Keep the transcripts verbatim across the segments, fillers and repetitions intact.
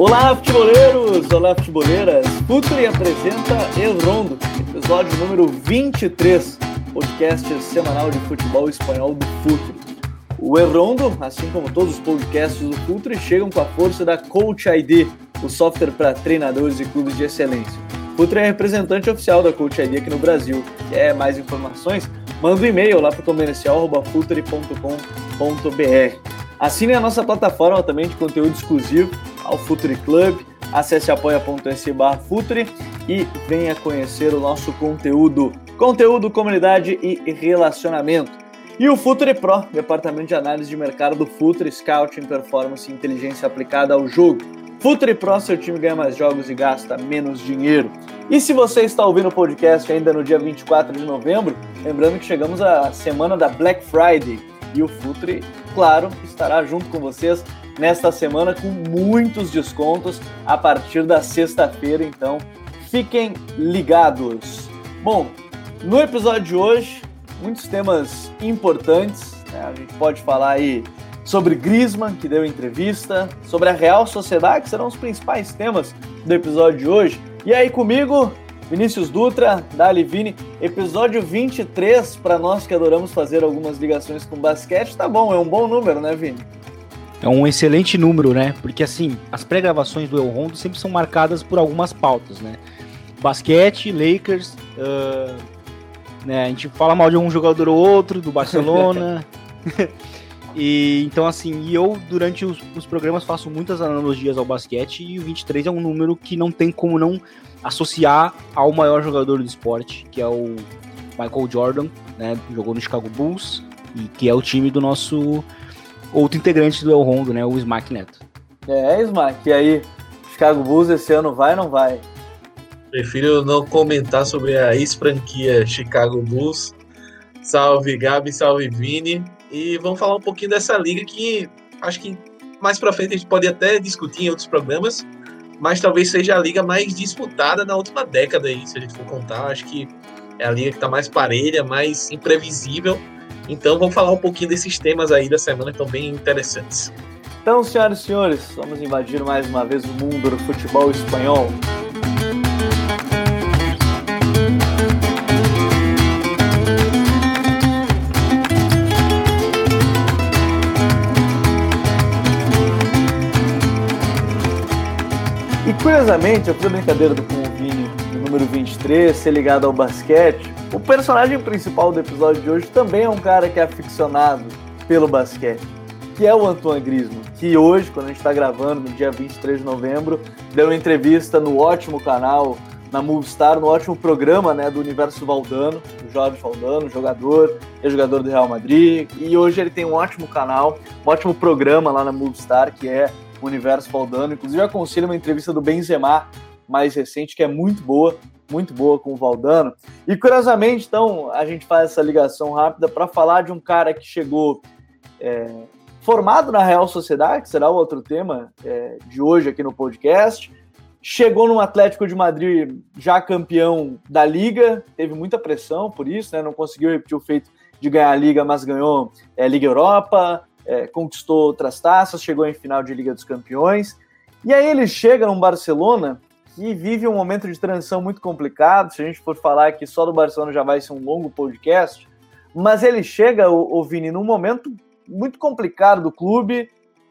Olá, futeboleiros! Olá, futeboleiras! Futre apresenta El Rondo, episódio número vinte e três, podcast semanal de futebol espanhol do Futre. O El Rondo, assim como todos os podcasts do Futre, chegam com a força da Coach I D, o software para treinadores e clubes de excelência. Futre é representante oficial da Coach I D aqui no Brasil. Quer mais informações? Manda um e-mail lá para comercial arroba futre ponto com ponto br. Assine a nossa plataforma também de conteúdo exclusivo ao Futre Club. Acesse apoia ponto se barra Futre e venha conhecer o nosso conteúdo. Conteúdo, comunidade e relacionamento. E o Futre Pro, departamento de análise de mercado do Futre, Scouting, Performance e Inteligência aplicada ao jogo. Futre Pro, seu time ganha mais jogos e gasta menos dinheiro. E se você está ouvindo o podcast ainda no dia vinte e quatro de novembro, lembrando que chegamos à semana da Black Friday. E o Futre, claro, estará junto com vocês nesta semana com muitos descontos a partir da sexta-feira, então fiquem ligados. Bom, no episódio de hoje, muitos temas importantes, né? A gente pode falar aí sobre Griezmann, que deu entrevista, sobre a Real Sociedad, que serão os principais temas do episódio de hoje. E aí comigo, Vinícius Dutra, da Alivini, episódio vinte e três, para nós que adoramos fazer algumas ligações com basquete, tá bom, é um bom número, né, Vini? É um excelente número, né, porque assim, as pré-gravações do El Rondo sempre são marcadas por algumas pautas, né, basquete, Lakers, uh, né, a gente fala mal de um jogador ou outro, do Barcelona... E então assim, e eu durante os, os programas faço muitas analogias ao basquete e o vinte e três é um número que não tem como não associar ao maior jogador do esporte, que é o Michael Jordan, né, que jogou no Chicago Bulls e que é o time do nosso outro integrante do El Rondo, né, o Smack Neto. É, Smack, e aí, Chicago Bulls esse ano vai ou não vai? Prefiro não comentar sobre a ex-franquia Chicago Bulls. Salve Gabi, salve Vini. E vamos falar um pouquinho dessa liga que acho que mais pra frente a gente pode até discutir em outros programas, mas talvez seja a liga mais disputada na última década aí, se a gente for contar. Acho que é a liga que tá mais parelha, mais imprevisível. Então vamos falar um pouquinho desses temas aí da semana que estão bem interessantes. Então, senhoras e senhores, vamos invadir mais uma vez o mundo do futebol espanhol. Curiosamente, eu fiz a brincadeira do com o Vini, do número vinte e três, ser ligado ao basquete. O personagem principal do episódio de hoje também é um cara que é aficionado pelo basquete, que é o Antoine Griezmann, que hoje, quando a gente está gravando, no dia vinte e três de novembro, deu uma entrevista no ótimo canal, na Movistar, no ótimo programa, né, do Universo Valdano, do Jorge Valdano, jogador, ex-jogador do Real Madrid, e hoje ele tem um ótimo canal, um ótimo programa lá na Movistar, que é Universo Valdano. Inclusive eu aconselho uma entrevista do Benzema mais recente, que é muito boa, muito boa com o Valdano. E curiosamente, então, a gente faz essa ligação rápida para falar de um cara que chegou é, formado na Real Sociedad, que será o outro tema é, de hoje aqui no podcast. Chegou no Atlético de Madrid já campeão da Liga, teve muita pressão por isso, né? Não conseguiu repetir o feito de ganhar a Liga, mas ganhou é, Liga Europa, É, conquistou outras taças, chegou em final de Liga dos Campeões, e aí ele chega num Barcelona que vive um momento de transição muito complicado. Se a gente for falar aqui só do Barcelona já vai ser um longo podcast, mas ele chega, o, o Vini, num momento muito complicado do clube,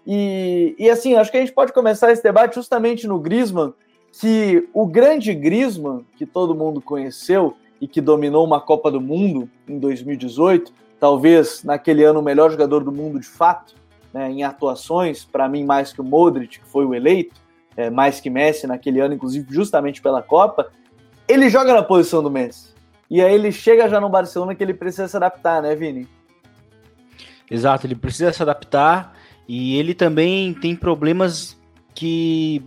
e, e assim, acho que a gente pode começar esse debate justamente no Griezmann, que o grande Griezmann, que todo mundo conheceu e que dominou uma Copa do Mundo em dois mil e dezoito, talvez, naquele ano, o melhor jogador do mundo de fato, né, em atuações, para mim mais que o Modric, que foi o eleito, é, mais que Messi naquele ano, inclusive justamente pela Copa, ele joga na posição do Messi. E aí ele chega já no Barcelona que ele precisa se adaptar, né, Vini? Exato, ele precisa se adaptar e ele também tem problemas que...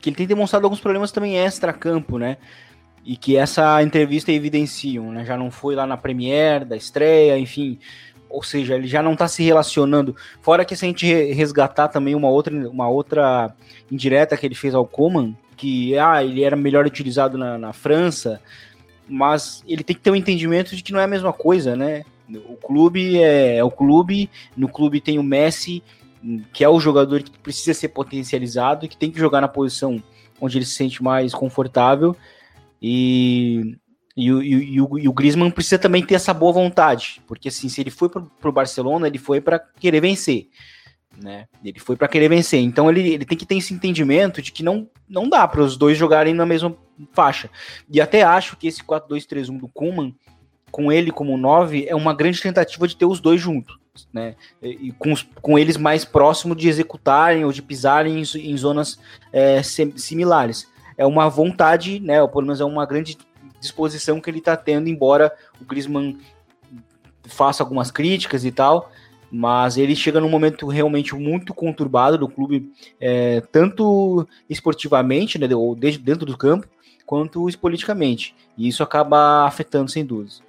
que ele tem demonstrado alguns problemas também extra-campo, né? E que essa entrevista evidenciam, né? Já não foi lá na Premiere, da estreia, enfim, ou seja, ele já não está se relacionando, fora que se a gente resgatar também uma outra, uma outra indireta que ele fez ao Koeman, que ah, ele era melhor utilizado na, na França, mas ele tem que ter um entendimento de que não é a mesma coisa, né? O clube é, é o clube, no clube tem o Messi, que é o jogador que precisa ser potencializado, que tem que jogar na posição onde ele se sente mais confortável, e, e, e, e, o, e o Griezmann precisa também ter essa boa vontade, porque assim, se ele foi para o Barcelona, ele foi para querer vencer, né? Ele foi para querer vencer, então ele, ele tem que ter esse entendimento de que não, não dá para os dois jogarem na mesma faixa, e até acho que esse quatro dois três um do Koeman, com ele como nove, é uma grande tentativa de ter os dois juntos, né? E com, os, com eles mais próximos de executarem ou de pisarem em, em zonas é, similares. É uma vontade, né? Ou pelo menos é uma grande disposição que ele está tendo, embora o Griezmann faça algumas críticas e tal, mas ele chega num momento realmente muito conturbado do clube, é, tanto esportivamente, né, ou desde dentro do campo, quanto politicamente, e isso acaba afetando sem dúvidas.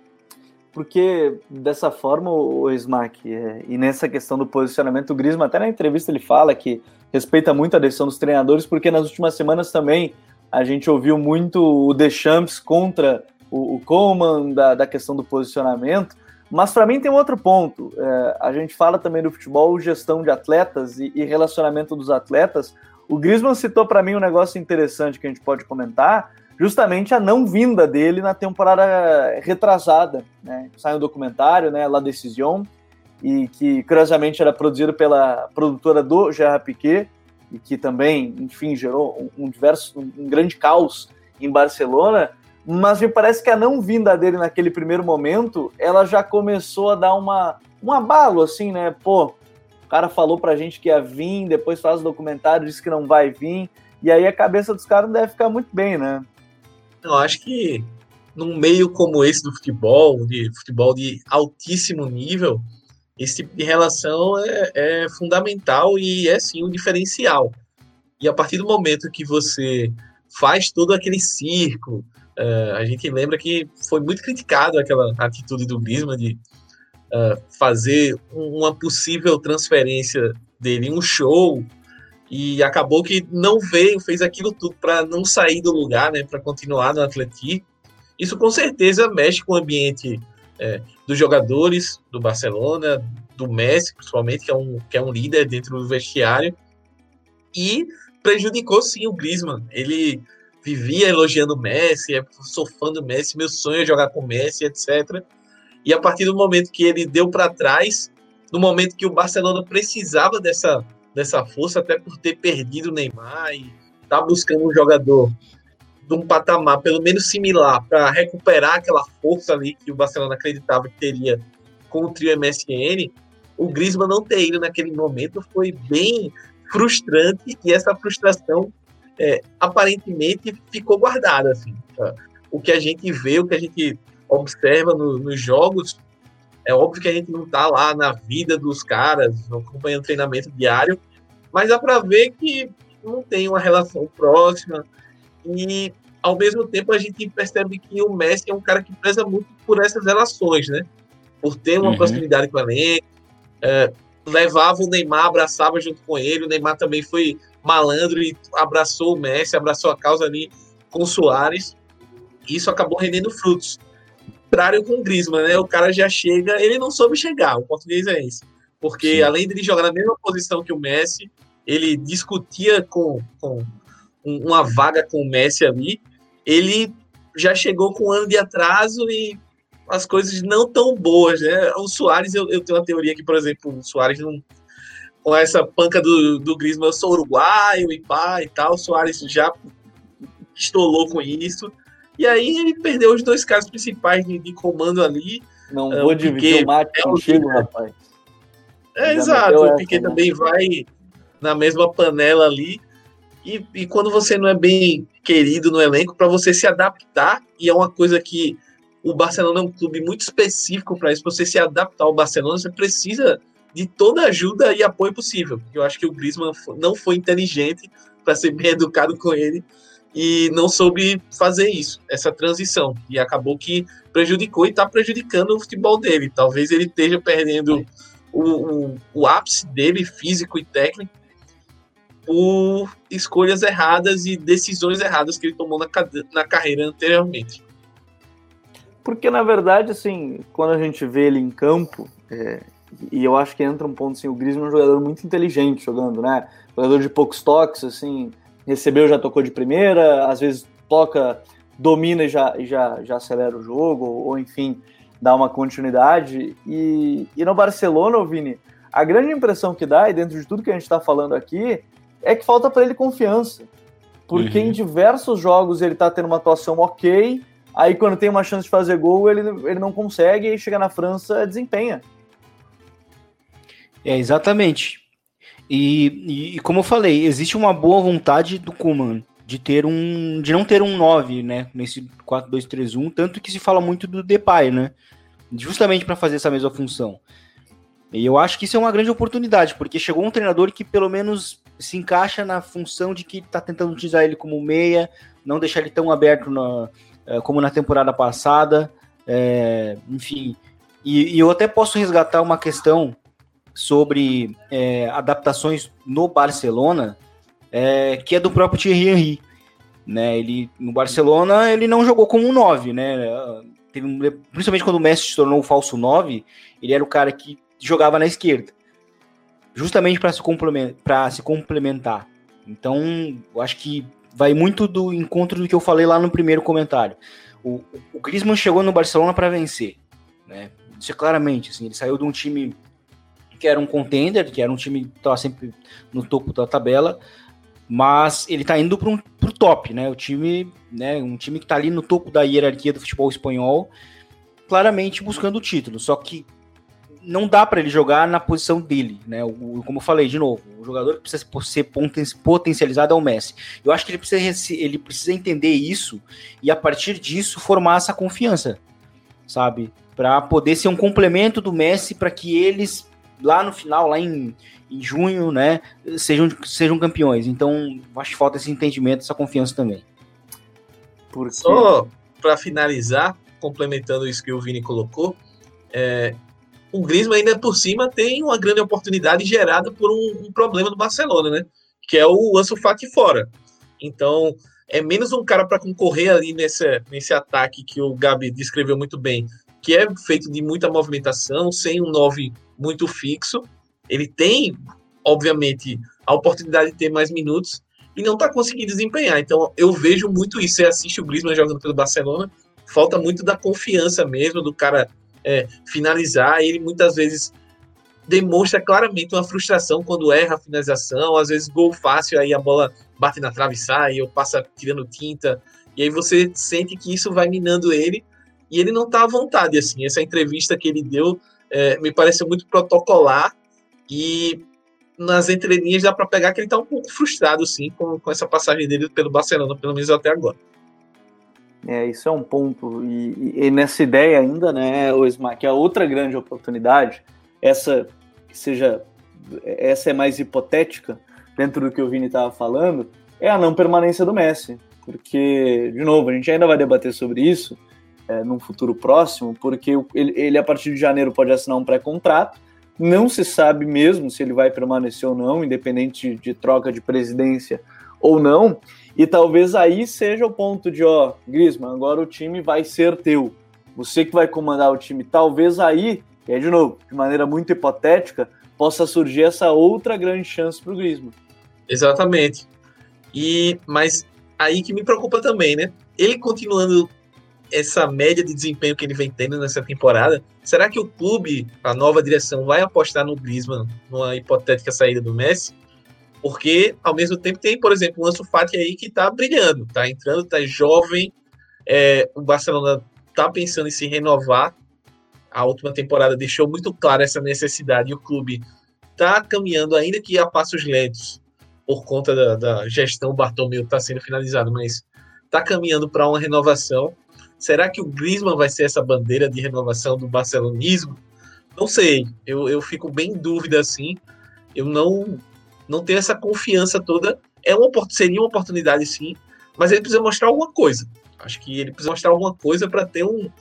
Porque dessa forma, o Smack, é, e nessa questão do posicionamento, o Griezmann até na entrevista ele fala que respeita muito a decisão dos treinadores, porque nas últimas semanas também a gente ouviu muito o Deschamps contra o, o Koeman, da, da questão do posicionamento, mas para mim tem um outro ponto, é, a gente fala também do futebol, gestão de atletas e, e relacionamento dos atletas. O Griezmann citou para mim um negócio interessante que a gente pode comentar, justamente a não vinda dele na temporada retrasada, né? Sai um documentário, né, La Decisión, e que curiosamente era produzido pela produtora do Gerard Piqué, e que também, enfim, gerou um, um, diverso, um, um grande caos em Barcelona, mas me parece que a não vinda dele naquele primeiro momento, ela já começou a dar uma, um abalo, assim, né, pô, o cara falou pra gente que ia vir, depois faz o documentário, disse que não vai vir, e aí a cabeça dos caras não deve ficar muito bem, né? Eu acho que num meio como esse do futebol, de futebol de altíssimo nível, esse tipo de relação é, é fundamental e é sim um diferencial. E a partir do momento que você faz todo aquele circo, uh, a gente lembra que foi muito criticado aquela atitude do Griezmann de uh, fazer uma possível transferência dele em um show, e acabou que não veio, fez aquilo tudo para não sair do lugar, né, para continuar no Atlético. Isso com certeza mexe com o ambiente é, dos jogadores, do Barcelona, do Messi, principalmente, que é, um, que é um líder dentro do vestiário, e prejudicou sim o Griezmann. Ele vivia elogiando o Messi, sou fã do Messi, meu sonho é jogar com o Messi, etcétera. E a partir do momento que ele deu para trás, no momento que o Barcelona precisava dessa... dessa força, até por ter perdido o Neymar e tá buscando um jogador de um patamar pelo menos similar para recuperar aquela força ali que o Barcelona acreditava que teria com o trio M S N, o Griezmann não ter ido naquele momento foi bem frustrante, e essa frustração é, aparentemente ficou guardada. Assim, tá? O que a gente vê, o que a gente observa no, nos jogos, é óbvio que a gente não está lá na vida dos caras, acompanhando treinamento diário, mas dá para ver que não tem uma relação próxima, e ao mesmo tempo a gente percebe que o Messi é um cara que preza muito por essas relações, né? Por ter uma uhum. proximidade com o elenco, é, levava o Neymar, abraçava junto com ele, o Neymar também foi malandro e abraçou o Messi, abraçou a causa ali com o Suárez, e isso acabou rendendo frutos. Com o Griezmann, né? O cara já chega, ele não soube chegar, o português é esse, porque sim, além dele jogar na mesma posição que o Messi, ele discutia com, com uma vaga com o Messi ali, ele já chegou com um ano de atraso e as coisas não tão boas, né? O Suárez, eu, eu tenho uma teoria que, por exemplo, o Suárez não, com essa panca do, do Griezmann, eu sou uruguaio e pá e tal, o Suárez já estolou com isso. E aí ele perdeu os dois caras principais de, de comando ali. Não vou uh, dividir Piqué, o mate contigo, rapaz. É, já exato. O Piqué essa, também, né? Vai na mesma panela ali. E, e quando você não é bem querido no elenco, para você se adaptar, e é uma coisa que o Barcelona é um clube muito específico para isso, para você se adaptar ao Barcelona, você precisa de toda ajuda e apoio possível. Eu acho que o Griezmann não foi inteligente para ser bem educado com ele, e não soube fazer isso, essa transição, e acabou que prejudicou e está prejudicando o futebol dele. Talvez ele esteja perdendo o, o, o ápice dele, físico e técnico, por escolhas erradas e decisões erradas que ele tomou na, na carreira anteriormente. Porque, na verdade, assim, quando a gente vê ele em campo, é, E eu acho que entra um ponto assim, o Griezmann é um jogador muito inteligente jogando, né? Jogador de poucos toques, assim, recebeu, já tocou de primeira, às vezes toca, domina e já, já, já acelera o jogo, ou, ou enfim, dá uma continuidade. E, e no Barcelona, Vini, a grande impressão que dá, e dentro de tudo que a gente está falando aqui, é que falta para ele confiança. Porque uhum. em diversos jogos ele tá tendo uma atuação ok, aí quando tem uma chance de fazer gol, ele, ele não consegue, e chega na França, desempenha. É, exatamente. E, e, e como eu falei, existe uma boa vontade do Koeman de ter um, de não ter um nove, né, nesse quatro dois três um, tanto que se fala muito do Depay, né, justamente para fazer essa mesma função. E eu acho que isso é uma grande oportunidade, porque chegou um treinador que pelo menos se encaixa na função de que está tentando utilizar ele como meia, não deixar ele tão aberto na, como na temporada passada, é, enfim. E, e eu até posso resgatar uma questão sobre é, adaptações no Barcelona, é, que é do próprio Thierry Henry, né? Ele, no Barcelona ele não jogou como um nove, né? Teve, principalmente quando o Messi se tornou o falso nove, ele era o cara que jogava na esquerda, justamente para se complementar, para se complementar. Então, eu acho que vai muito do encontro do que eu falei lá no primeiro comentário. O, o Griezmann chegou no Barcelona para vencer, né? Isso é claramente, assim, ele saiu de um time que era um contender, que era um time que estava sempre no topo da tabela, mas ele está indo para um, o top, né? O time, né? Um time que está ali no topo da hierarquia do futebol espanhol, claramente buscando o título, só que não dá para ele jogar na posição dele, né? O, como eu falei, de novo, o jogador que precisa ser potencializado é o Messi. Eu acho que ele precisa, ele precisa entender isso e, a partir disso, formar essa confiança, sabe? Para poder ser um complemento do Messi, para que eles, lá no final, lá em, em junho, né, sejam, sejam campeões. Então, acho que falta esse entendimento, essa confiança também. Porque... Só para finalizar, complementando isso que o Vini colocou, é... o Griezmann ainda por cima tem uma grande oportunidade gerada por um, um problema do Barcelona, né? Que é o Ansu Fati fora. Então, é menos um cara para concorrer ali nesse, nesse ataque que o Gabi descreveu muito bem, que é feito de muita movimentação, sem um nove muito fixo. Ele tem, obviamente, a oportunidade de ter mais minutos e não está conseguindo desempenhar. Então, eu vejo muito isso. Você assiste o Griezmann jogando pelo Barcelona, falta muito da confiança mesmo, do cara... É, finalizar, ele muitas vezes demonstra claramente uma frustração quando erra a finalização, às vezes gol fácil, aí a bola bate na trave e sai, ou passa tirando tinta, e aí você sente que isso vai minando ele, e ele não tá à vontade, assim. Essa entrevista que ele deu é, me pareceu muito protocolar, e nas entrelinhas dá para pegar que ele tá um pouco frustrado, sim, com, com essa passagem dele pelo Barcelona, pelo menos até agora. É, isso é um ponto, e, e, e nessa ideia ainda, né, Osmar, que a outra grande oportunidade, essa que seja, essa é mais hipotética, dentro do que o Vini estava falando, é a não permanência do Messi, porque, de novo, a gente ainda vai debater sobre isso é, num futuro próximo, porque ele, ele a partir de janeiro pode assinar um pré-contrato, não se sabe mesmo se ele vai permanecer ou não, independente de, de troca de presidência ou não, e talvez aí seja o ponto de, ó, Griezmann, agora o time vai ser teu, você que vai comandar o time, talvez aí, e aí de novo, de maneira muito hipotética, possa surgir essa outra grande chance para o Griezmann. Exatamente, e, mas aí que me preocupa também, né, ele continuando essa média de desempenho que ele vem tendo nessa temporada, será que o clube, a nova direção, vai apostar no Griezmann, numa hipotética saída do Messi? Porque, ao mesmo tempo, tem, por exemplo, o Ansu Fati aí que tá brilhando, tá entrando, tá jovem. É, o Barcelona tá pensando em se renovar. A última temporada deixou muito clara essa necessidade. E o clube tá caminhando, ainda que a passos lentos, por conta da, da gestão Bartomeu tá sendo finalizado, mas tá caminhando para uma renovação. Será que o Griezmann vai ser essa bandeira de renovação do barcelonismo? Não sei. Eu, eu fico bem em dúvida, assim. Eu não... não tem essa confiança toda, é uma, seria uma oportunidade sim, mas ele precisa mostrar alguma coisa, acho que ele precisa mostrar alguma coisa para ter um,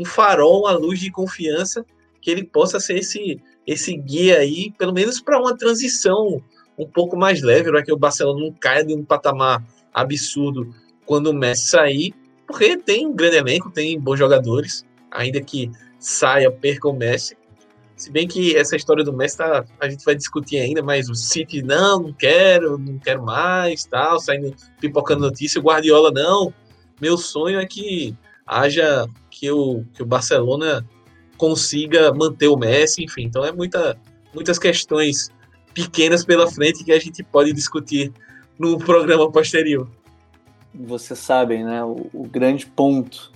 um farol, uma luz de confiança, que ele possa ser esse, esse guia aí, pelo menos para uma transição um pouco mais leve, para que o Barcelona não caia de um patamar absurdo quando o Messi sair, porque tem um grande elenco, tem bons jogadores, ainda que saia, perca o Messi, Se bem que essa história do Messi, tá, a gente vai discutir ainda, mas o City, não, não quero, não quero mais, tal, saindo, pipocando notícia. O Guardiola, não. Meu sonho é que haja, que o, que o Barcelona consiga manter o Messi, enfim. Então é muita, muitas questões pequenas pela frente que a gente pode discutir no programa posterior. Vocês sabem, né, o, o grande ponto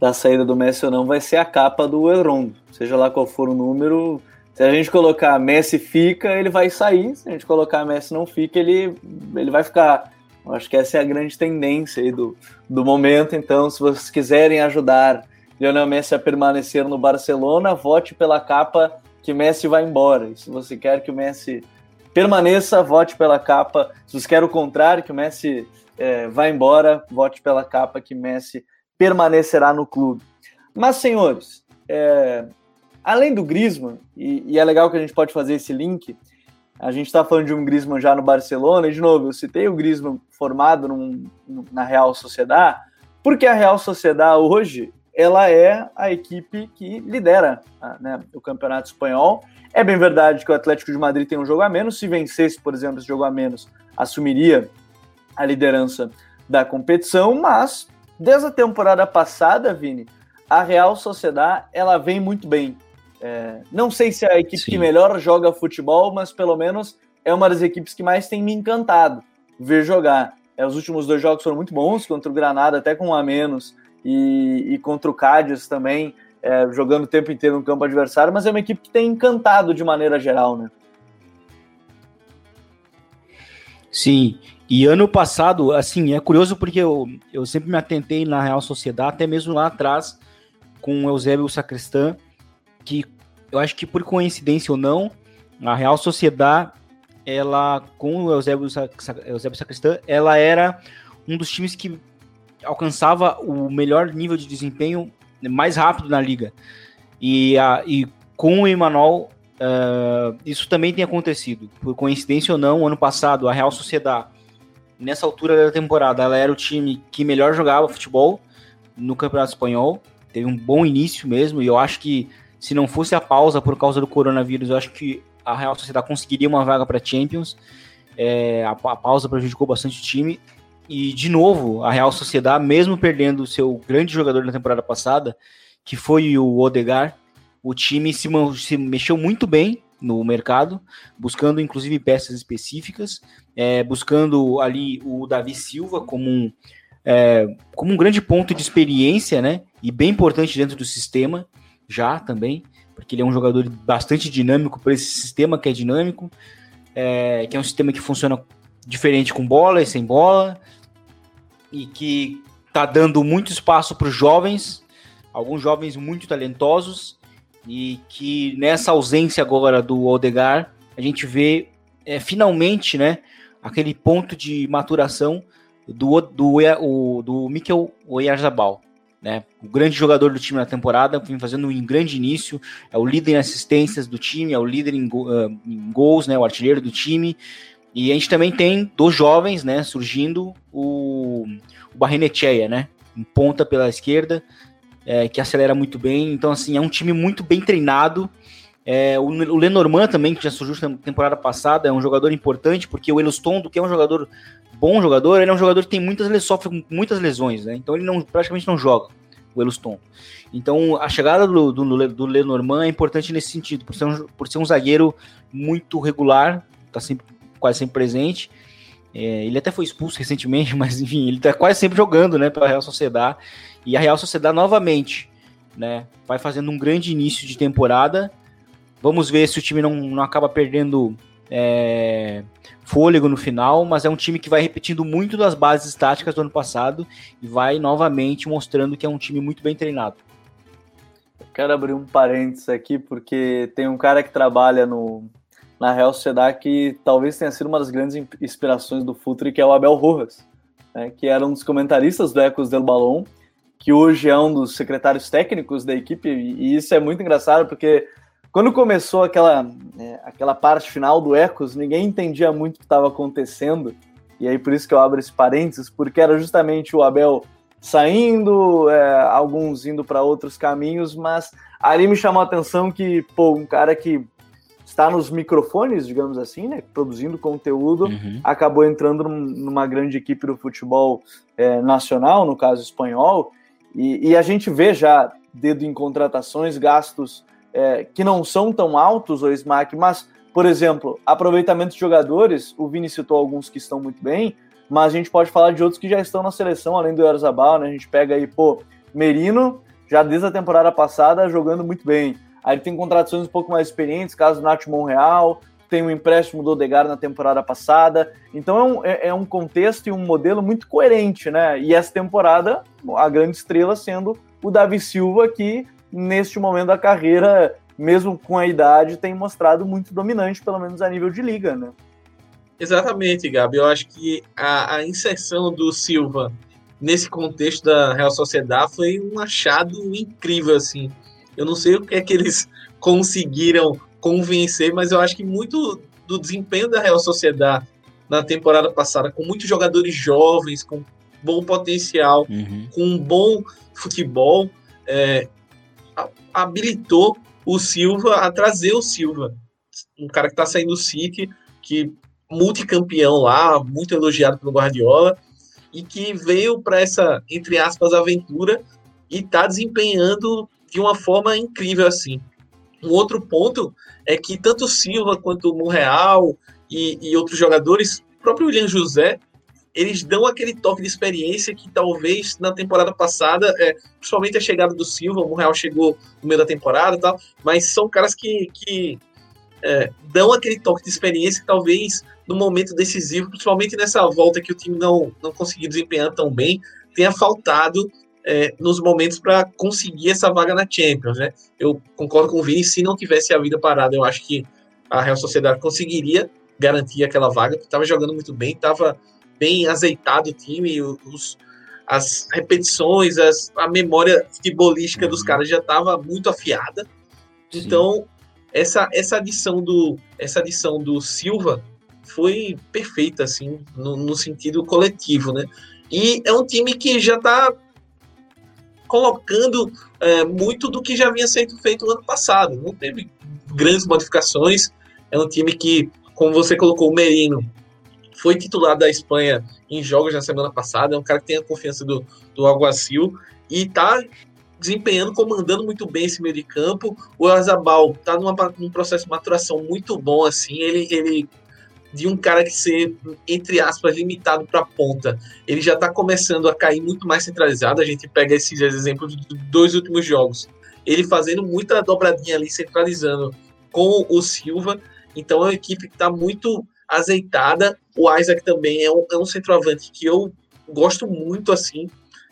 da saída do Messi ou não vai ser a capa do El Rondo, seja lá qual for o número. Se a gente colocar Messi fica, ele vai sair. Se a gente colocar Messi não fica, ele, ele vai ficar. Eu acho que essa é a grande tendência aí do, do momento. Então, se vocês quiserem ajudar Lionel Messi a permanecer no Barcelona, vote pela capa que Messi vai embora. E se você quer que o Messi permaneça, vote pela capa. Se você quer o contrário, que o Messi é, vá embora, vote pela capa que Messi permanecerá no clube. Mas, senhores, é, além do Griezmann, e, e é legal que a gente pode fazer esse link, a gente está falando de um Griezmann já no Barcelona, e de novo, eu citei o Griezmann formado num, na Real Sociedad, porque a Real Sociedad hoje, ela é a equipe que lidera, né, o Campeonato Espanhol. É bem verdade que o Atlético de Madrid tem um jogo a menos, se vencesse, por exemplo, esse jogo a menos, assumiria a liderança da competição, mas desde a temporada passada, Vini, a Real Sociedad, ela vem muito bem. É, não sei se é a equipe Sim. que melhor joga futebol, mas pelo menos é uma das equipes que mais tem me encantado ver jogar. É, os últimos dois jogos foram muito bons, contra o Granada até com um a menos, e, e contra o Cádiz também, é, jogando o tempo inteiro no campo adversário, mas é uma equipe que tem encantado de maneira geral, né? Sim, e ano passado, assim, é curioso porque eu, eu sempre me atentei na Real Sociedad, até mesmo lá atrás, com o Eusebio Sacristán, que eu acho que por coincidência ou não, a Real Sociedad, ela, com o Eusebio Sacristán, ela era um dos times que alcançava o melhor nível de desempenho mais rápido na liga. E, a, e com o Imanol, uh, isso também tem acontecido. Por coincidência ou não, ano passado, a Real Sociedad, nessa altura da temporada, ela era o time que melhor jogava futebol no Campeonato Espanhol. Teve um bom início mesmo, e eu acho que se não fosse a pausa por causa do coronavírus, eu acho que a Real Sociedad conseguiria uma vaga para Champions. É, a, a pausa prejudicou bastante o time. E, de novo, a Real Sociedad, mesmo perdendo o seu grande jogador na temporada passada, que foi o Odegaard, o time se, se mexeu muito bem no mercado, buscando inclusive peças específicas, é, buscando ali o Davi Silva como um, é, como um grande ponto de experiência, né? E bem importante dentro do sistema, já também, porque ele é um jogador bastante dinâmico para esse sistema que é dinâmico, é, que é um sistema que funciona diferente com bola e sem bola, e que está dando muito espaço para os jovens, alguns jovens muito talentosos, e que nessa ausência agora do Odegaard, a gente vê é, finalmente, né, aquele ponto de maturação do, do, do, do Mikel Oyarzabal, né, o grande jogador do time na temporada, vem fazendo um grande início, é o líder em assistências do time, é o líder em, go, em gols, né, o artilheiro do time. E a gente também tem dos jovens, né, surgindo o, o Barrenechea, né, em ponta pela esquerda, É, que acelera muito bem. Então, assim, é um time muito bem treinado. É, o, o Lenormand também, que já surgiu na temporada passada, é um jogador importante, porque o Elustondo, que é um jogador bom jogador, ele é um jogador que tem muitas, sofre muitas lesões, né? Então ele não, praticamente não joga, o Elustondo. Então a chegada do, do, do Lenormand é importante nesse sentido, por ser um, por ser um zagueiro muito regular, tá sempre, quase sempre presente. É, ele até foi expulso recentemente, mas enfim, ele está quase sempre jogando, né, pela Real Sociedad, e a Real Sociedad novamente, né, vai fazendo um grande início de temporada. Vamos ver se o time não, não acaba perdendo é, fôlego no final, mas é um time que vai repetindo muito das bases táticas do ano passado e vai novamente mostrando que é um time muito bem treinado. Eu quero abrir um parênteses aqui, porque tem um cara que trabalha no... na Real Sociedad, que talvez tenha sido uma das grandes inspirações do Futre, que é o Abel Rojas, né, que era um dos comentaristas do Ecos del Balón, que hoje é um dos secretários técnicos da equipe, e isso é muito engraçado, porque quando começou aquela, é, aquela parte final do Ecos, ninguém entendia muito o que estava acontecendo, e aí por isso que eu abro esse parênteses, porque era justamente o Abel saindo, é, alguns indo para outros caminhos, mas ali me chamou a atenção que, pô, um cara que está nos microfones, digamos assim, né, produzindo conteúdo, uhum. acabou entrando numa grande equipe do futebol é, nacional, no caso espanhol, e, e a gente vê já dedo em contratações, gastos é, que não são tão altos, o Smack, mas, por exemplo, aproveitamento de jogadores, o Vini citou alguns que estão muito bem, mas a gente pode falar de outros que já estão na seleção, além do Oyarzabal, né? A gente pega aí, pô, Merino, já desde a temporada passada, jogando muito bem. Aí tem contratações um pouco mais experientes, caso do Nath Monreal, tem o um empréstimo do Odegaard na temporada passada. Então é um, é, é um contexto e um modelo muito coerente, né? E essa temporada, a grande estrela sendo o Davi Silva, que neste momento da carreira, mesmo com a idade, tem mostrado muito dominante, pelo menos a nível de liga, né? Exatamente, Gabi. Eu acho que a, a inserção do Silva nesse contexto da Real Sociedad foi um achado incrível, assim. Eu não sei o que é que eles conseguiram convencer, mas eu acho que muito do desempenho da Real Sociedad na temporada passada, com muitos jogadores jovens, com bom potencial, uhum. com um bom futebol, é, habilitou o Silva a trazer o Silva. Um cara que está saindo do City, que multicampeão lá, muito elogiado pelo Guardiola, e que veio para essa, entre aspas, aventura e está desempenhando de uma forma incrível, assim. Um outro ponto é que tanto o Silva quanto o Monreal e, e outros jogadores, o próprio William José, eles dão aquele toque de experiência que talvez na temporada passada, é, principalmente a chegada do Silva, o Monreal chegou no meio da temporada e tal, mas são caras que... que É, dão aquele toque de experiência que talvez no momento decisivo, principalmente nessa volta que o time não, não conseguiu desempenhar tão bem, tenha faltado é, nos momentos para conseguir essa vaga na Champions, né? Eu concordo com o Vini, se não tivesse a vida parada, eu acho que a Real Sociedad conseguiria garantir aquela vaga, porque estava jogando muito bem, estava bem azeitado o time, os, as repetições, as, a memória futebolística dos caras já estava muito afiada. Sim. Então Essa, essa, adição do, essa adição do Silva foi perfeita, assim, no, no sentido coletivo, né? E é um time que já está colocando é, muito do que já havia sido feito no ano passado. Não teve grandes modificações. É um time que, como você colocou, o Merino foi titular da Espanha em jogos na semana passada. É um cara que tem a confiança do, do Alguacil e está desempenhando, comandando muito bem esse meio de campo. O Oyarzabal está num processo de maturação muito bom, assim, ele, ele de um cara que ser, entre aspas, limitado para a ponta, ele já está começando a cair muito mais centralizado. A gente pega esses exemplos dos dois últimos jogos, ele fazendo muita dobradinha ali, centralizando com o Silva. Então é uma equipe que está muito azeitada. O Isaac também é um, é um centroavante que eu gosto muito, assim,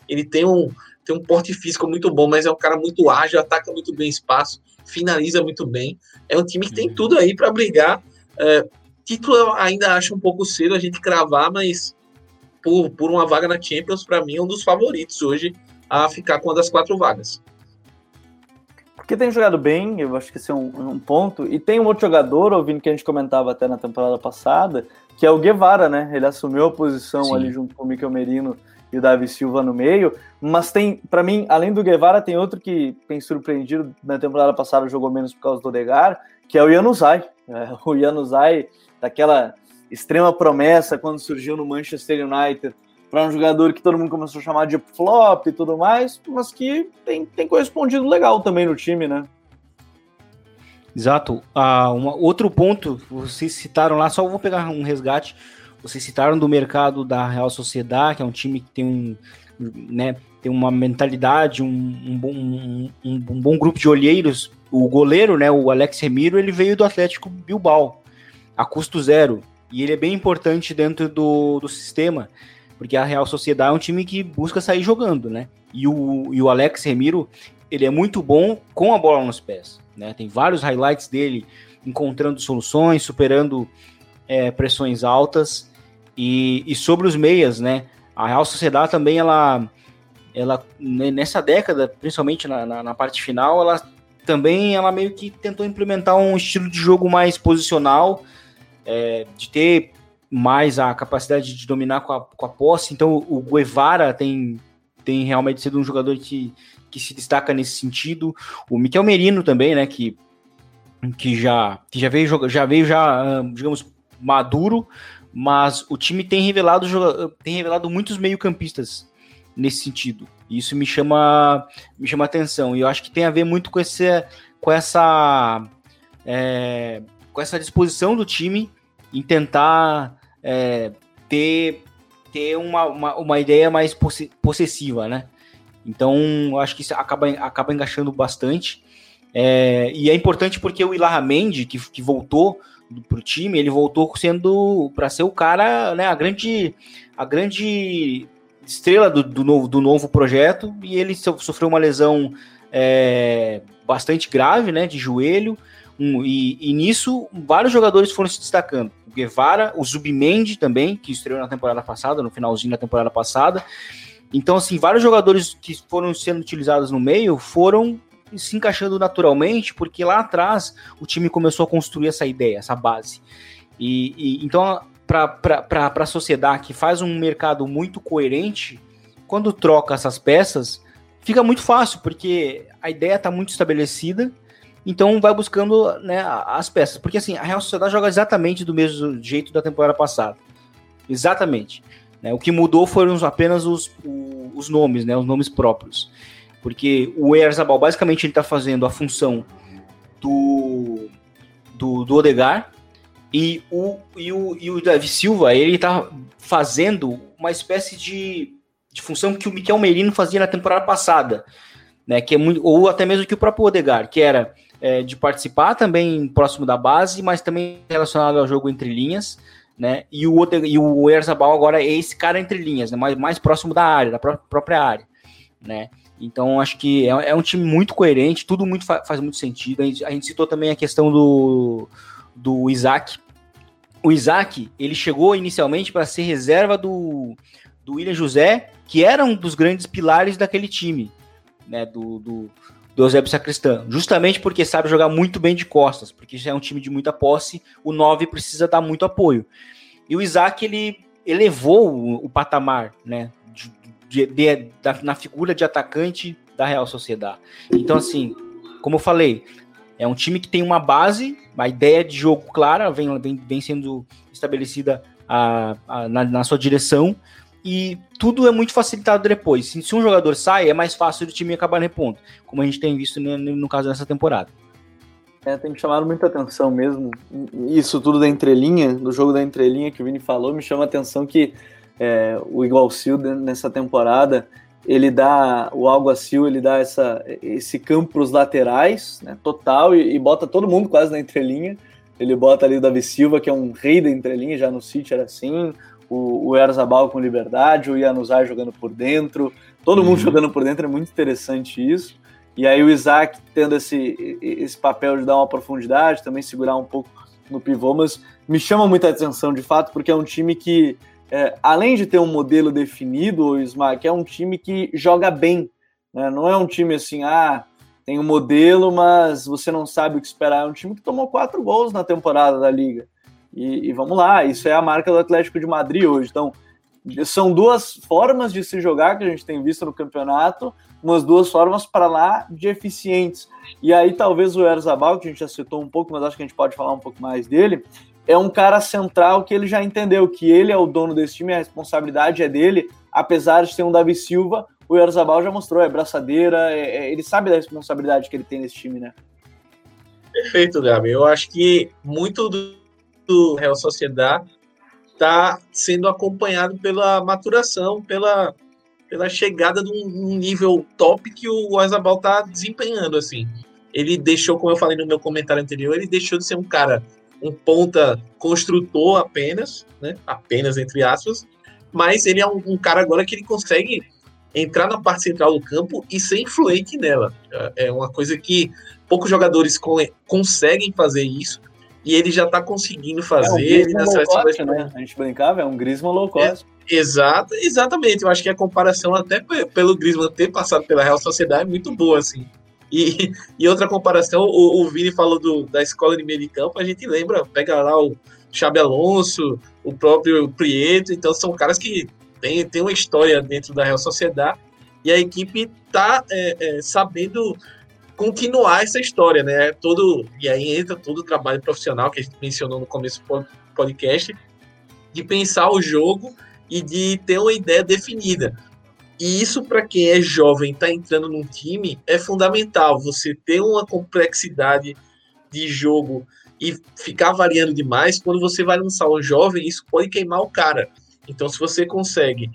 ele tem um tem um porte físico muito bom, mas é um cara muito ágil, ataca muito bem espaço, finaliza muito bem. É um time que tem tudo aí para brigar. É, título eu ainda acho um pouco cedo a gente cravar, mas por, por uma vaga na Champions, para mim, é um dos favoritos hoje a ficar com uma das quatro vagas. Porque tem jogado bem, eu acho que esse é um, um ponto, e tem um outro jogador, ouvindo que a gente comentava até na temporada passada, que é o Guevara, né? Ele assumiu a posição Sim. ali junto com o Mikel Merino e o Davi Silva no meio, mas tem, para mim, além do Guevara, tem outro que tem surpreendido na temporada passada, jogou menos por causa do Odegaard, que é o Januzaj. É, o Januzaj, daquela extrema promessa quando surgiu no Manchester United, para um jogador que todo mundo começou a chamar de flop e tudo mais, mas que tem, tem correspondido legal também no time, né? Exato. Ah, um, outro ponto, vocês citaram lá, só vou pegar um resgate. Vocês citaram do mercado da Real Sociedad, que é um time que tem, um, né, tem uma mentalidade, um, um, bom, um, um bom grupo de olheiros. O goleiro, né, o Alex Remiro, ele veio do Athletic Bilbao, a custo zero. E ele é bem importante dentro do, do sistema, porque a Real Sociedad é um time que busca sair jogando, né? E o, e o Alex Remiro, ele é muito bom com a bola nos pés, né? Tem vários highlights dele encontrando soluções, superando é, pressões altas. E, e sobre os meias, né? A Real Sociedad também, ela, ela nessa década, principalmente na, na, na parte final, ela também ela meio que tentou implementar um estilo de jogo mais posicional, é, de ter mais a capacidade de dominar com a, com a posse. Então o Guevara tem tem realmente sido um jogador que, que se destaca nesse sentido. O Mikel Merino também, né, que, que, já, que já veio, já veio já, digamos, maduro, mas o time tem revelado, tem revelado muitos meio-campistas nesse sentido. E isso me chama, me chama atenção. E eu acho que tem a ver muito com, esse, com, essa, é, com essa disposição do time em tentar é, ter, ter uma, uma, uma ideia mais possessiva, né? Então, eu acho que isso acaba, acaba encaixando bastante. É, e é importante porque o Ilharra Mendy, que, que voltou para o time, ele voltou sendo para ser o cara, né, a grande... A grande estrela do, do, novo, do novo projeto, e ele sofreu uma lesão é, bastante grave, né, de joelho, um, e, e nisso vários jogadores foram se destacando, o Guevara, o Zubimendi também, que estreou na temporada passada, no finalzinho da temporada passada, então assim, vários jogadores que foram sendo utilizados no meio foram se encaixando naturalmente, porque lá atrás o time começou a construir essa ideia, essa base, e, e então para a sociedade que faz um mercado muito coerente, quando troca essas peças, fica muito fácil, porque a ideia está muito estabelecida, então vai buscando, né, as peças. Porque assim, a Real Sociedad joga exatamente do mesmo jeito da temporada passada. Exatamente. Né? O que mudou foram apenas os, os nomes, né, os nomes próprios. Porque o Oyarzabal, basicamente, ele está fazendo a função do, do, do Odegaard, E o, e, o, e o Davi Silva, ele tá fazendo uma espécie de, de função que o Mikel Merino fazia na temporada passada, né, que é muito, ou até mesmo que o próprio Odegaard, que era é, de participar também próximo da base, mas também relacionado ao jogo entre linhas, né, e o, e o Oyarzabal agora é esse cara entre linhas, né, mais, mais próximo da área, da pró- própria área, né. Então, acho que é, é um time muito coerente, tudo muito fa- faz muito sentido. A gente, a gente citou também a questão do... do Isaac. O Isaac, ele chegou inicialmente para ser reserva do, do William José, que era um dos grandes pilares daquele time, né, do, do, do Eusebio Sacristán, justamente porque sabe jogar muito bem de costas, porque já é um time de muita posse, o nove precisa dar muito apoio. E o Isaac, ele elevou o, o patamar, né, de, de, de, da, na figura de atacante da Real Sociedad. Então, assim, como eu falei, é um time que tem uma base, uma ideia de jogo clara, vem, vem, vem sendo estabelecida a, a, na, na sua direção, e tudo é muito facilitado depois. Se, se um jogador sai, é mais fácil do time acabar repondo, como a gente tem visto no, no caso dessa temporada. É, tem me chamado muita atenção mesmo. Isso tudo da entrelinha, do jogo da entrelinha que o Vini falou, me chama a atenção que é, o Igualcil nessa temporada... ele dá, o Alguacil, ele dá essa, esse campo para os laterais, né, total, e, e bota todo mundo quase na entrelinha. Ele bota ali o Davi Silva, que é um rei da entrelinha, já no City era assim, o, o Oyarzabal com liberdade, o Januzaj jogando por dentro, todo mundo uhum. jogando por dentro, é muito interessante isso. E aí o Isaac tendo esse, esse papel de dar uma profundidade, também segurar um pouco no pivô, mas me chama muita atenção, de fato, porque é um time que... É, além de ter um modelo definido, o Smack é um time que joga bem, né? Não é um time assim, ah, tem um modelo, mas você não sabe o que esperar. É um time que tomou quatro gols na temporada da Liga. E, e vamos lá, isso é a marca do Atlético de Madrid hoje. Então, são duas formas de se jogar que a gente tem visto no campeonato, umas duas formas para lá de eficientes. E aí talvez o Oyarzabal, que a gente já citou um pouco, mas acho que a gente pode falar um pouco mais dele, é um cara central que ele já entendeu que ele é o dono desse time, a responsabilidade é dele, apesar de ter um Davi Silva, o Oyarzabal já mostrou, é braçadeira, é, é, ele sabe da responsabilidade que ele tem nesse time, né? Perfeito, Gabi. Eu acho que muito do, do Real Sociedad está sendo acompanhado pela maturação, pela, pela chegada de um nível top que o Oyarzabal está desempenhando, assim. Ele deixou, como eu falei no meu comentário anterior, ele deixou de ser um cara... um ponta construtor apenas, né? Apenas entre aspas, mas ele é um, um cara agora que ele consegue entrar na parte central do campo e ser influente nela. É uma coisa que poucos jogadores co- conseguem fazer isso, e ele já está conseguindo fazer. É um ele na seleção cost, né? A gente brincava, é um Griezmann low cost. É, exato, exatamente, eu acho que a comparação até p- pelo Griezmann ter passado pela Real Sociedad é muito boa, assim. E, e outra comparação, o, o Vini falou do, da escola de meio de campo, a gente lembra, pega lá o Xabi Alonso, o próprio Prieto, então são caras que têm, têm uma história dentro da Real Sociedad e a equipe está é, é, sabendo continuar essa história, né? Todo, e aí entra todo o trabalho profissional que a gente mencionou no começo do podcast, de pensar o jogo e de ter uma ideia definida. E isso, para quem é jovem e está entrando num time, é fundamental. Você ter uma complexidade de jogo e ficar variando demais, quando você vai lançar um jovem, isso pode queimar o cara. Então, se você consegue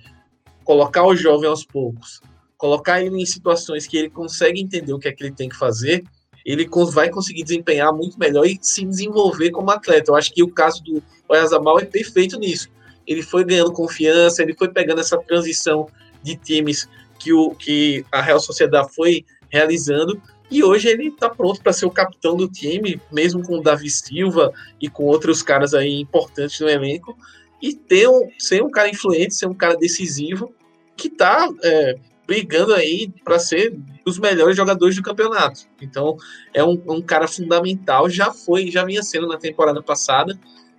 colocar o jovem aos poucos, colocar ele em situações que ele consegue entender o que é que ele tem que fazer, ele vai conseguir desempenhar muito melhor e se desenvolver como atleta. Eu acho que o caso do Oyarzabal é perfeito nisso. Ele foi ganhando confiança, ele foi pegando essa transição de times que, o, que a Real Sociedad foi realizando, e hoje ele está pronto para ser o capitão do time, mesmo com o Davi Silva e com outros caras aí importantes no elenco, e ter um, ser um cara influente, ser um cara decisivo, que está é, brigando aí para ser os melhores jogadores do campeonato. Então é um, um cara fundamental, já foi, já vinha sendo na temporada passada,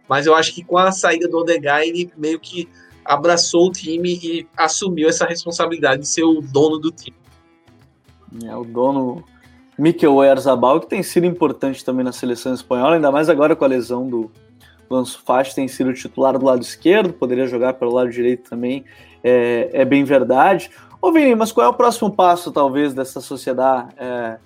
mas eu acho que com a saída do Odegaard, ele meio que abraçou o time e assumiu essa responsabilidade de ser o dono do time. É, o dono Mikel Oyarzabal, que tem sido importante também na seleção espanhola, ainda mais agora com a lesão do, do Ansu Fati, tem sido titular do lado esquerdo, poderia jogar pelo lado direito também, é, é bem verdade. Ô Vini, mas qual é o próximo passo, talvez, dessa sociedade? É,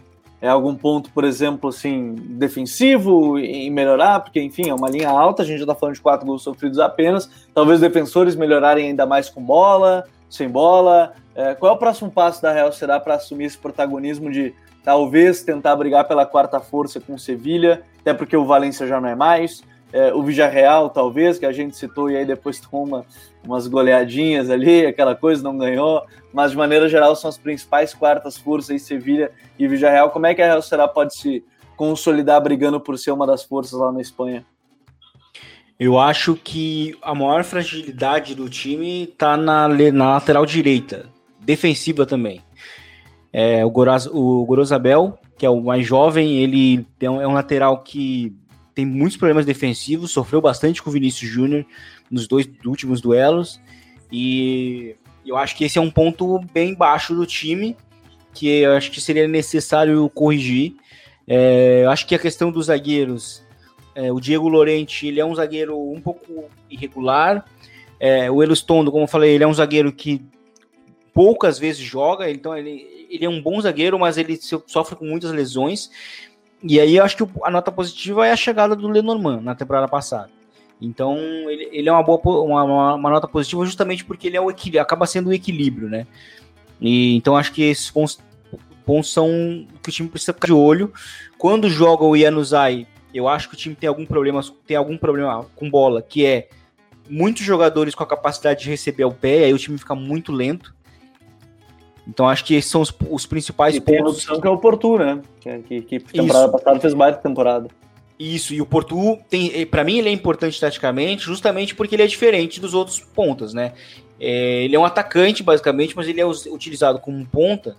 é algum ponto, por exemplo, assim, defensivo em melhorar? Porque, enfim, é uma linha alta, a gente já está falando de quatro gols sofridos apenas. Talvez os defensores melhorarem ainda mais com bola, sem bola. É, qual é o próximo passo da Real Sociedad para assumir esse protagonismo de talvez tentar brigar pela quarta força com o Sevilha, até porque o Valencia já não é mais, é, o Villarreal talvez, que a gente citou, e aí depois toma umas goleadinhas ali, aquela coisa, não ganhou, mas de maneira geral são as principais quartas forças aí, Sevilha e Villarreal. Como é que a Real Sociedad pode se consolidar brigando por ser uma das forças lá na Espanha? Eu acho que a maior fragilidade do time está na, na lateral direita, defensiva também. É, o Oyarzabal, que é o mais jovem, ele é um lateral que tem muitos problemas defensivos, sofreu bastante com o Vinícius Júnior nos dois últimos duelos, e eu acho que esse é um ponto bem baixo do time, que eu acho que seria necessário corrigir. É, eu acho que a questão dos zagueiros, é, o Diego Llorente, ele é um zagueiro um pouco irregular, é, o Elustondo, como eu falei, ele é um zagueiro que poucas vezes joga, então ele Ele é um bom zagueiro, mas ele sofre com muitas lesões. E aí eu acho que a nota positiva é a chegada do Lenormand na temporada passada. Então ele, ele é uma, boa, uma, uma nota positiva justamente porque ele é o equilíbrio, acaba sendo o equilíbrio, né? E, então acho que esses pontos, pontos são que o time precisa ficar de olho. Quando joga o Januzaj, eu acho que o time tem algum problema, tem algum problema com bola, que é muitos jogadores com a capacidade de receber ao pé, aí o time fica muito lento. Então acho que esses são os, os principais e pontos. Tem a opção que é o Portu, né? Que, que, que temporada Isso. passada fez mais temporada. Isso, e o Portu, tem, pra mim, ele é importante taticamente, justamente porque ele é diferente dos outros pontas, né? É, ele é um atacante, basicamente, mas ele é utilizado como ponta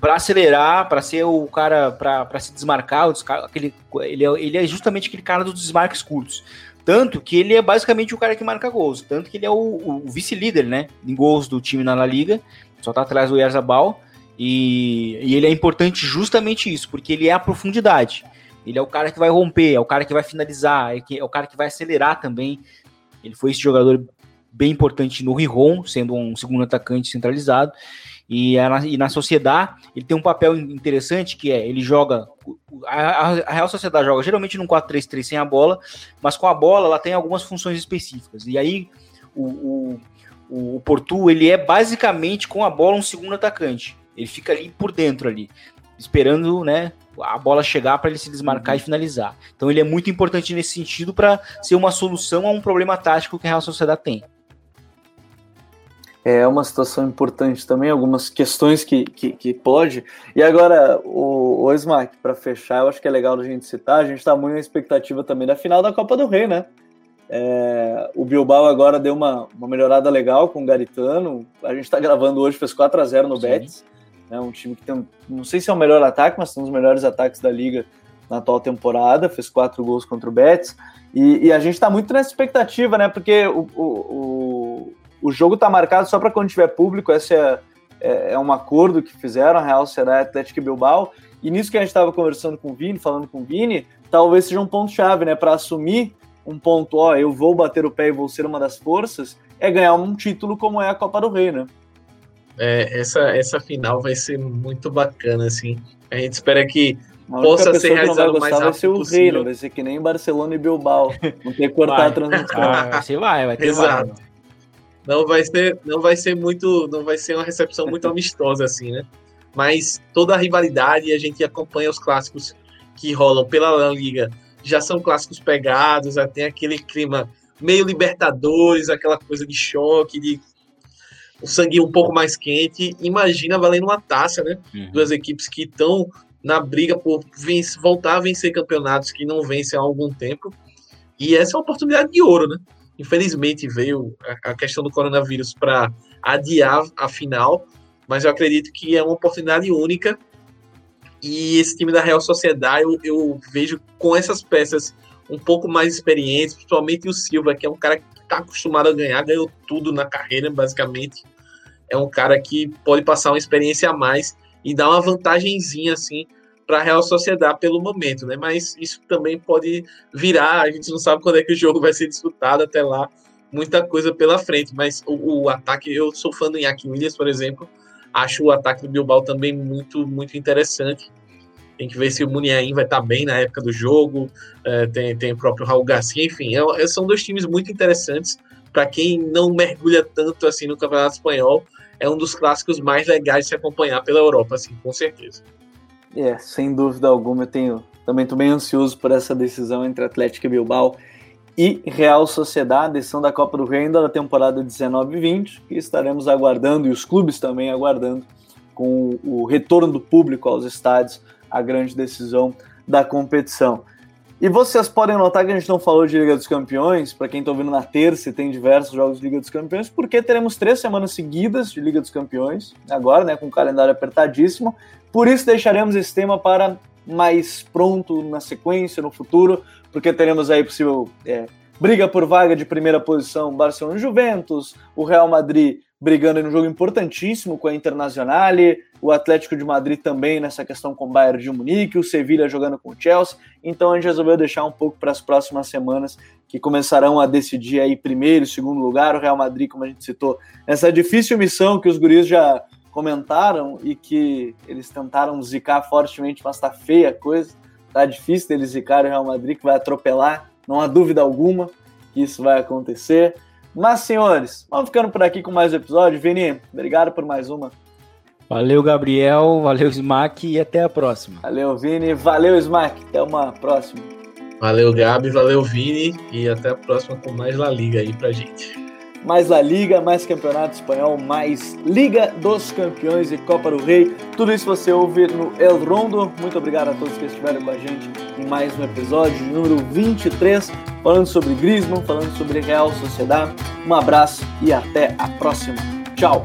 para acelerar, para ser o cara, para se desmarcar. O descar- aquele, ele, é, ele é justamente aquele cara dos desmarques curtos. Tanto que ele é basicamente o cara que marca gols. Tanto que ele é o, o vice-líder, né? Em gols do time na La Liga. Só tá atrás do Oyarzabal, e, e ele é importante justamente isso, porque ele é a profundidade, ele é o cara que vai romper, é o cara que vai finalizar, é o cara que vai acelerar também. Ele foi esse jogador bem importante no Rijon, sendo um segundo atacante centralizado, e, e na Sociedad ele tem um papel interessante, que é, ele joga, a, a Real Sociedad joga geralmente num quatro três três sem a bola, mas com a bola ela tem algumas funções específicas, e aí o... o O Portu, ele é basicamente com a bola um segundo atacante. Ele fica ali por dentro, ali, esperando, né, a bola chegar para ele se desmarcar uhum. e finalizar. Então ele é muito importante nesse sentido para ser uma solução a um problema tático que a Real Sociedad tem. É uma situação importante também, algumas questões que, que, que pode. E agora, o, o Smack, para fechar, eu acho que é legal a gente citar, a gente está muito na expectativa também da final da Copa do Rei, né? É, o Bilbao agora deu uma, uma melhorada legal com o Garitano. A gente está gravando hoje, fez quatro a zero no Sim. Betis, né, um time que tem, não sei se é o melhor ataque, mas tem um dos melhores ataques da Liga na atual temporada, fez quatro gols contra o Betis, e, e a gente está muito nessa expectativa, né, porque o, o, o, o jogo está marcado só para quando tiver público. Essa é, é, é um acordo que fizeram, a Real Sociedad e Athletic Bilbao, e nisso que a gente estava conversando com o Vini, falando com o Vini, talvez seja um ponto-chave, né, para assumir um ponto, ó, eu vou bater o pé e vou ser uma das forças, é ganhar um título como é a Copa do Rei, né? É, essa, essa final vai ser muito bacana, assim. A gente espera que possa ser realizado o mais rápido vai ser o possível. Rei, né? Vai ser que nem Barcelona e Bilbao. Não tem que cortar vai. a transição. Ah, assim vai, vai ter Exato. Vai. Não vai ser, não vai ser muito, não vai ser uma recepção muito amistosa, assim, né? Mas toda a rivalidade, a gente acompanha os clássicos que rolam pela Liga. Já são clássicos pegados, já tem aquele clima meio Libertadores, aquela coisa de choque, de o sangue um pouco mais quente. Imagina valendo uma taça, né? Uhum. Duas equipes que estão na briga por vencer, voltar a vencer campeonatos que não vencem há algum tempo. E essa é uma oportunidade de ouro, né? Infelizmente veio a questão do coronavírus para adiar a final, mas eu acredito que é uma oportunidade única. E esse time da Real Sociedad, eu, eu vejo com essas peças um pouco mais experientes, principalmente o Silva, que é um cara que está acostumado a ganhar, ganhou tudo na carreira, basicamente. É um cara que pode passar uma experiência a mais e dar uma vantagenzinha, assim, para a Real Sociedad pelo momento, né? Mas isso também pode virar, a gente não sabe quando é que o jogo vai ser disputado até lá, muita coisa pela frente, mas o, o ataque, eu sou fã do Iñaki Williams, por exemplo, acho o ataque do Bilbao também muito, muito interessante. Tem que ver se o Muniain vai estar bem na época do jogo, é, tem, tem o próprio Raul Garcia, enfim, é, são dois times muito interessantes para quem não mergulha tanto assim no Campeonato Espanhol, é um dos clássicos mais legais de se acompanhar pela Europa, assim, com certeza. É, sem dúvida alguma, eu tenho, também estou bem ansioso por essa decisão entre Atlético e Bilbao e Real Sociedad, a decisão da Copa do Rei ainda da temporada dezenove e vinte, que estaremos aguardando, e os clubes também aguardando, com o retorno do público aos estádios, a grande decisão da competição. E vocês podem notar que a gente não falou de Liga dos Campeões, para quem está ouvindo na terça, tem diversos jogos de Liga dos Campeões, porque teremos três semanas seguidas de Liga dos Campeões, agora, né, com o calendário apertadíssimo, por isso deixaremos esse tema para mais pronto na sequência, no futuro, porque teremos aí possível é, briga por vaga de primeira posição, Barcelona e Juventus, o Real Madrid brigando em um jogo importantíssimo com a Internazionale, o Atlético de Madrid também nessa questão com o Bayern de Munique, o Sevilla jogando com o Chelsea, então a gente resolveu deixar um pouco para as próximas semanas que começarão a decidir aí primeiro e segundo lugar, o Real Madrid, como a gente citou, nessa difícil missão que os guris já comentaram e que eles tentaram zicar fortemente, mas tá feia a coisa, tá difícil deles zicarem o Real Madrid, que vai atropelar, não há dúvida alguma que isso vai acontecer. Mas, senhores, vamos ficando por aqui com mais um episódio. Vini, obrigado por mais uma. Valeu, Gabriel. Valeu, Smack. E até a próxima. Valeu, Vini. Valeu, Smack. Até uma próxima. Valeu, Gabi. Valeu, Vini. E até a próxima com mais La Liga aí pra gente. Mais La Liga, mais Campeonato Espanhol, mais Liga dos Campeões e Copa do Rei. Tudo isso você ouve no El Rondo. Muito obrigado a todos que estiveram com a gente em mais um episódio, número vinte e três, falando sobre Griezmann, falando sobre Real Sociedad. Um abraço e até a próxima. Tchau!